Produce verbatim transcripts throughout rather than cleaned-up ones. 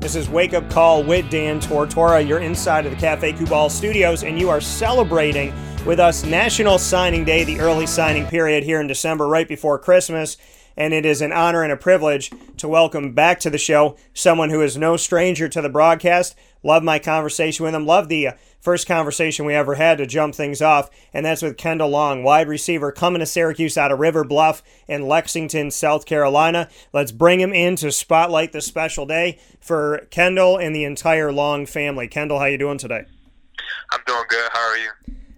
This is Wake Up Call with Dan Tortora. You're inside of the Cafe Cuball studios, and you are celebrating with us National Signing Day, the early signing period here in December, right before Christmas. And it is an honor and a privilege to welcome back to the show someone who is no stranger to the broadcast. Love my conversation with him. Love the first conversation we ever had to jump things off, and that's with Kendall Long, wide receiver coming to Syracuse out of River Bluff in Lexington, South Carolina. Let's bring him in to spotlight this special day for Kendall and the entire Long family. Kendall, how you doing today? I'm doing good. How are you?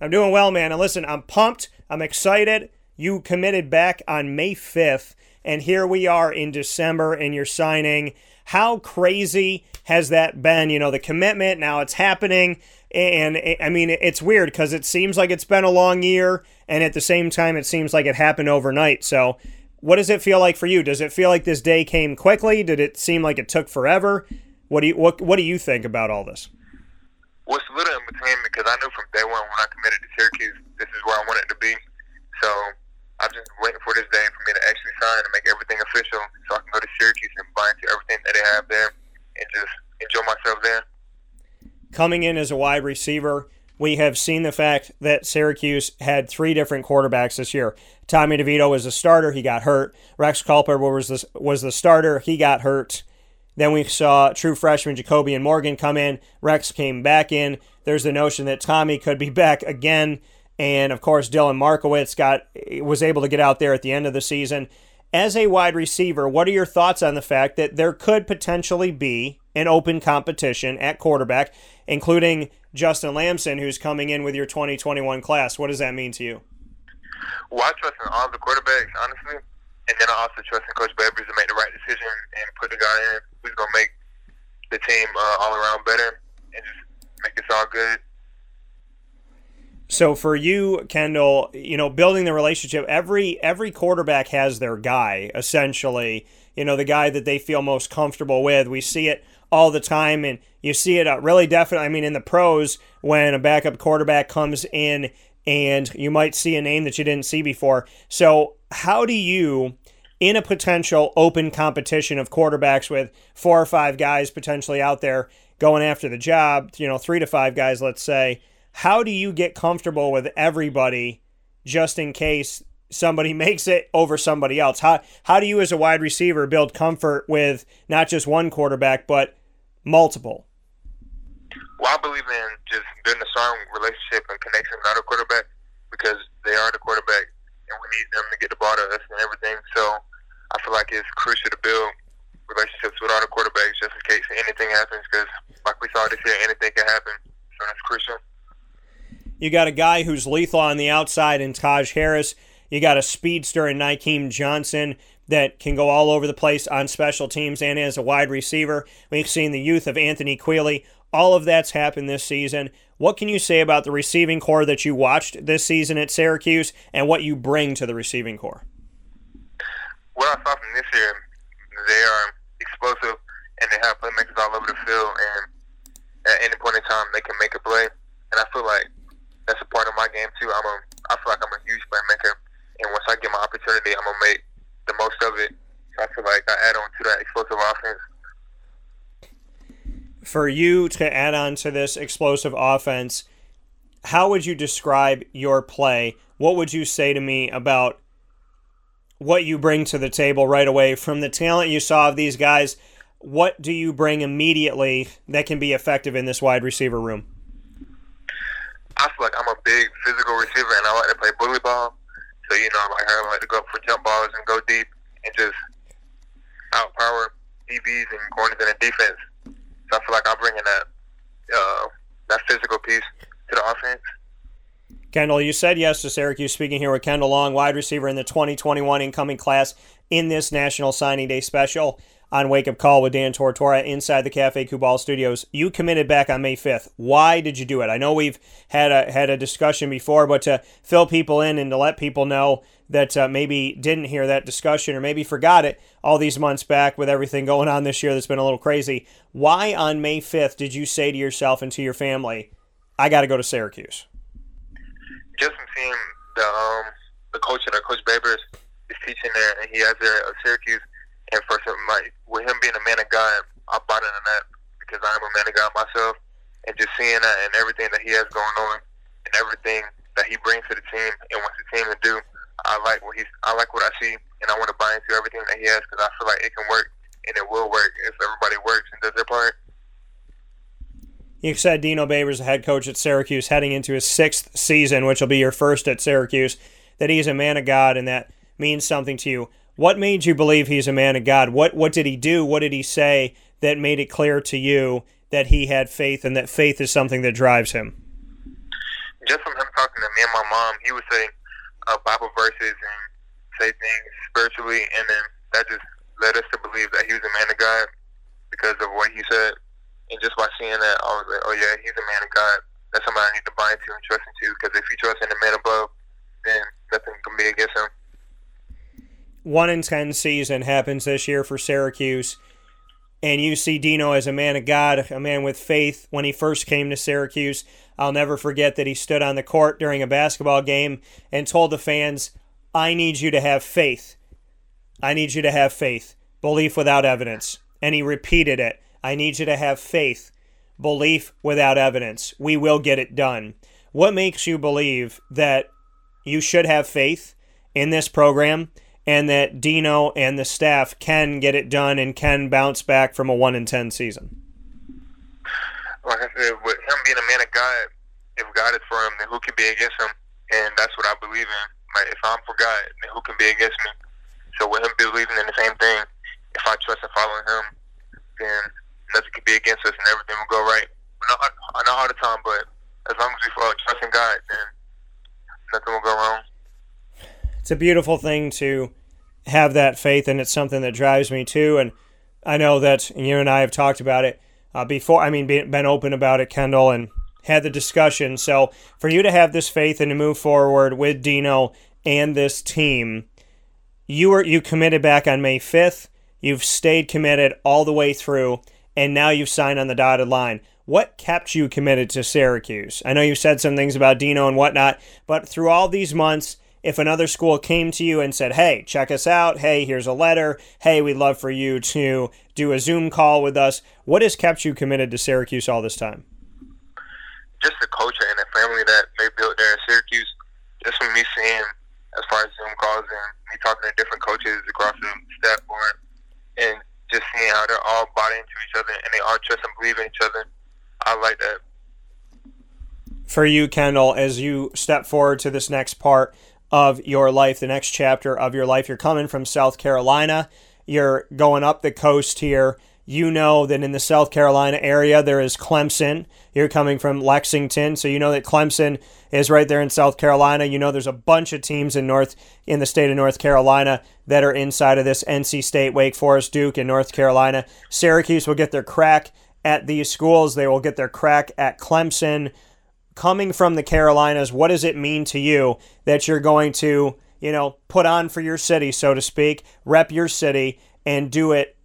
I'm doing well, man. And listen, I'm pumped. I'm excited. You committed back on May fifth, and here we are in December, and you're signing. How crazy has that been? You know, the commitment, now it's happening. And, I mean, it's weird because it seems like it's been a long year, and at the same time, it seems like it happened overnight. So what does it feel like for you? Does it feel like this day came quickly? Did it seem like it took forever? What do you what, what do you think about all this? Well, it's a little in between because I knew from day one when I committed to Syracuse, this is where I wanted to be. So I'm just waiting for this day for me to actually sign and make everything official so I can go to Syracuse and buy into everything that they have there and just enjoy myself there. Coming in as a wide receiver, we have seen the fact that Syracuse had three different quarterbacks this year. Tommy DeVito was a starter. He got hurt. Rex Culper was the, was the starter. He got hurt. Then we saw true freshman JaCobian Morgan come in. Rex came back in. There's the notion that Tommy could be back again. And, of course, Dylan Markowitz got was able to get out there at the end of the season. As a wide receiver, what are your thoughts on the fact that there could potentially be an open competition at quarterback, including Justin Lamson, who's coming in with your twenty twenty-one class? What does that mean to you? Well, I trust in all the quarterbacks, honestly. And then I also trust in Coach Babers to make the right decision and put the guy in who's going to make the team uh, all around better and just make us all good. So for you, Kendall, you know, building the relationship, every every quarterback has their guy, essentially, you know, the guy that they feel most comfortable with. We see it all the time, and you see it really definitely, I mean, in the pros, when a backup quarterback comes in and you might see a name that you didn't see before. So how do you, in a potential open competition of quarterbacks with four or five guys potentially out there going after the job, you know, three to five guys, let's say, how do you get comfortable with everybody just in case somebody makes it over somebody else? How how do you as a wide receiver build comfort with not just one quarterback but multiple? Well, I believe in just building a strong relationship and connection with other quarterback because they are the quarterback and we need them to get the ball to us and everything. So I feel like it's crucial to build relationships with other quarterbacks just in case anything happens because like we saw this year, anything can happen. So that's crucial. You got a guy who's lethal on the outside in Taj Harris. You got a speedster in Nikeem Johnson that can go all over the place on special teams and as a wide receiver. We've seen the youth of Anthony Quealy. All of that's happened this season. What can you say about the receiving corps that you watched this season at Syracuse and what you bring to the receiving corps? What I saw from this year, they are explosive and they have playmakers all over the field, and at any point in time they can make a play. And I feel like that's a part of my game, too. I'm a, I feel like I'm a huge playmaker, and once I get my opportunity, I'm going to make the most of it. So I feel like I add on to that explosive offense. For you to add on to this explosive offense, how would you describe your play? What would you say to me about what you bring to the table right away? From the talent you saw of these guys, what do you bring immediately that can be effective in this wide receiver room? I feel like I'm a big physical receiver, and I like to play bully ball. So, you know, like I like to go up for jump balls and go deep and just outpower D Bs and corners in the defense. So I feel like I'm bringing that, uh, that physical piece to the offense. Kendall, you said yes to Syracuse. Speaking here with Kendall Long, wide receiver in the twenty twenty-one incoming class in this National Signing Day special. on Wake Up Call with Dan Tortora inside the Cafe Cuball studios. You committed back on May fifth. Why did you do it? I know we've had a had a discussion before, but to fill people in and to let people know that uh, maybe didn't hear that discussion or maybe forgot it all these months back with everything going on this year that's been a little crazy, why on May fifth did you say to yourself and to your family, I got to go to Syracuse? Just from seeing the, um, the coach there, Coach Babers, is teaching there, and he has there at Syracuse. And first, like, with him being a man of God, I bought into that because I am a man of God myself. And just seeing that and everything that he has going on and everything that he brings to the team and wants the team to do, I like what he's, I like what I see, and I want to buy into everything that he has because I feel like it can work and it will work if everybody works and does their part. You said Dino Babers, the head coach at Syracuse, heading into his sixth season, which will be your first at Syracuse, that he's a man of God and that means something to you. What made you believe he's a man of God? What what did he do? What did he say that made it clear to you that he had faith and that faith is something that drives him? Just from him talking to me and my mom, he would say uh, Bible verses and say things spiritually, and then that just led us to believe that he was a man of God because of what he said. And just by seeing that, I was like, oh yeah, he's a man of God. That's somebody I need to buy into and trust into because if you trust in the man above, then nothing can be against him. one in ten season happens this year for Syracuse, and you see Dino as a man of God, a man with faith. When he first came to Syracuse, I'll never forget that he stood on the court during a basketball game and told the fans, I need you to have faith. I need you to have faith. Belief without evidence. And he repeated it. I need you to have faith. Belief without evidence. We will get it done. What makes you believe that you should have faith in this program and that Dino and the staff can get it done and can bounce back from a one in ten season? Like I said, with him being a man of God, if God is for him, then who can be against him? And that's what I believe in. Like, if I'm for God, then who can be against me? So with him believing in the same thing, if I trust and follow him, then nothing can be against us and everything will go right. Not, not all the time, but as long as we follow trusting God, then nothing will go wrong. It's a beautiful thing to have that faith, and it's something that drives me too. And I know that you and I have talked about it uh, before. I mean, been open about it, Kendall, and had the discussion. So for you to have this faith and to move forward with Dino and this team, you were you committed back on May fifth. You've stayed committed all the way through, and now you've signed on the dotted line. What kept you committed to Syracuse? I know you said some things about Dino and whatnot, but through all these months, if another school came to you and said, hey, check us out, hey, here's a letter, hey, we'd love for you to do a Zoom call with us, what has kept you committed to Syracuse all this time? Just the culture and the family that they built there at Syracuse. Just from me seeing, as far as Zoom calls and me talking to different coaches across the staff board, and just seeing how they're all bought into each other and they all trust and believe in each other, I like that. For you, Kendall, as you step forward to this next part of your life, the next chapter of your life. You're coming from South Carolina. You're going up the coast here. You know that in the South Carolina area, there is Clemson. You're coming from Lexington, so you know that Clemson is right there in South Carolina. You know there's a bunch of teams in North in the state of North Carolina that are inside of this: N C State, Wake Forest, Duke, and North Carolina. Syracuse will get their crack at these schools. They will get their crack at Clemson. Coming from the Carolinas, what does it mean to you that you're going to, you know, put on for your city, so to speak, rep your city, and do it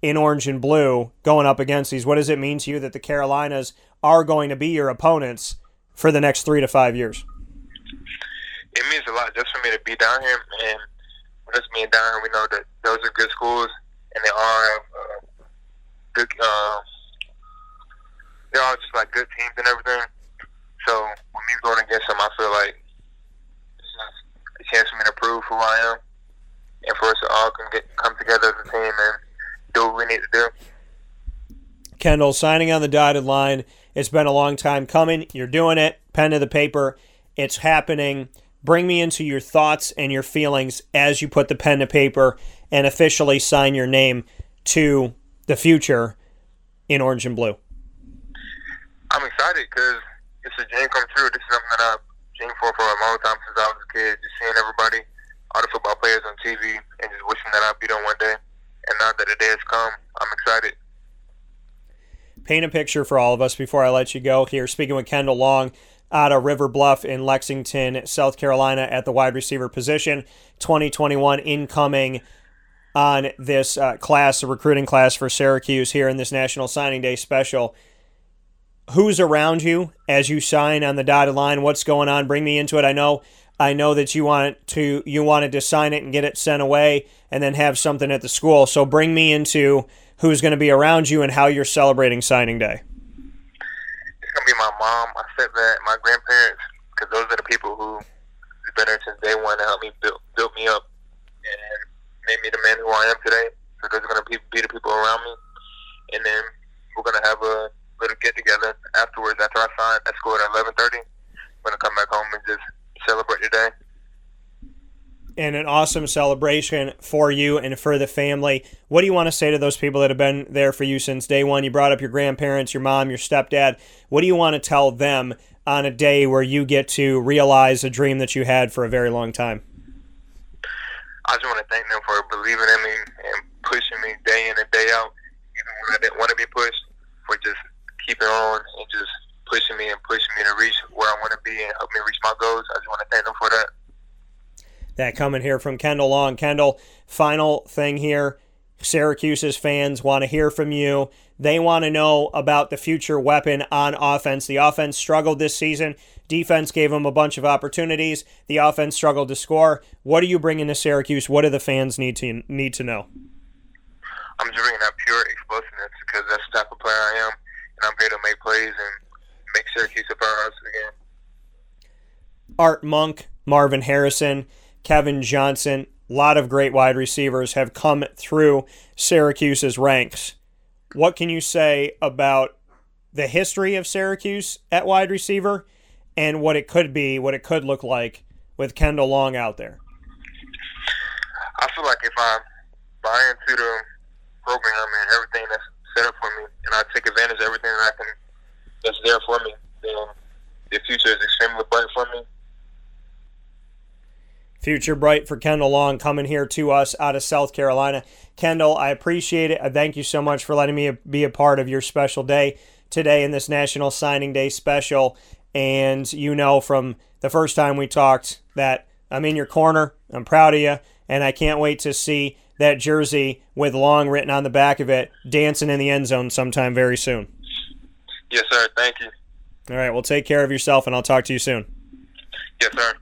in orange and blue going up against these? What does it mean to you that the Carolinas are going to be your opponents for the next three to five years? It means a lot just for me to be down here, and with us being down here, we know that those are good schools, and they are uh, good. Uh, they're all just like good teams and everything. So when me going against him, I feel like it's just a chance for me to prove who I am, and for us to all can get, come together as a team and do what we need to do. Kendall, signing on the dotted line. It's been a long time coming. You're doing it. Pen to the paper. It's happening. Bring me into your thoughts and your feelings as you put the pen to paper and officially sign your name to the future in orange and blue. I'm excited because it's a dream come true. This is something that I've dreamed for for a long time since I was a kid. Just seeing everybody, all the football players on T V, and just wishing that I'd be there one day. And now that the day has paint a picture for all of us before I let you go here. Speaking with Kendall Long out of River Bluff in Lexington, South Carolina at the wide receiver position, twenty twenty-one incoming on this uh, class, the recruiting class for Syracuse here in this National Signing Day special. Who's around you as you sign on the dotted line? What's going on? Bring me into it. I know I know that you want to you wanted to sign it and get it sent away and then have something at the school. So bring me into who's going to be around you and how you're celebrating signing day. It's going to be my mom, my stepdad, my grandparents, because those are the people who have been there since day one to help me build, build me up and made me the man who I am today. So those are going to be the people around me. And then we're going to have a little get-together afterwards. After I sign at school at eleven thirty, I'm going to come back home and just celebrate your day. And an awesome celebration for you and for the family. What do you want to say to those people that have been there for you since day one? You brought up your grandparents, your mom, your stepdad. What do you want to tell them on a day where you get to realize a dream that you had for a very long time? I just want to thank them for believing in me and pushing me day in and day out, even when I didn't want to be pushed, for just keeping on and just pushing me and pushing me to reach where I want to be and help me reach my goals. I just want to thank them for that. That coming here from Kendall Long. Kendall, final thing here. Syracuse's fans want to hear from you. They want to know about the future weapon on offense. The offense struggled this season. Defense gave them a bunch of opportunities. The offense struggled to score. What are you bringing to Syracuse? What do the fans need to need to know? I'm just bringing that pure explosiveness because that's the type of player I am, and I'm here to make plays and make Syracuse a powerhouse again. Art Monk, Marvin Harrison, Kevin Johnson, a lot of great wide receivers have come through Syracuse's ranks. What can you say about the history of Syracuse at wide receiver and what it could be, what it could look like with Kendall Long out there? I feel like if I buy into the program and everything that's set up for me and I take advantage of everything that I can, that's there for me, then the future is extremely bright for me. Future bright for Kendall Long coming here to us out of South Carolina. Kendall, I appreciate it. I thank you so much for letting me be a part of your special day today in this National Signing Day special. And you know from the first time we talked that I'm in your corner. I'm proud of you. And I can't wait to see that jersey with Long written on the back of it dancing in the end zone sometime very soon. Yes, sir. Thank you. All right. Well, take care of yourself, and I'll talk to you soon. Yes, sir.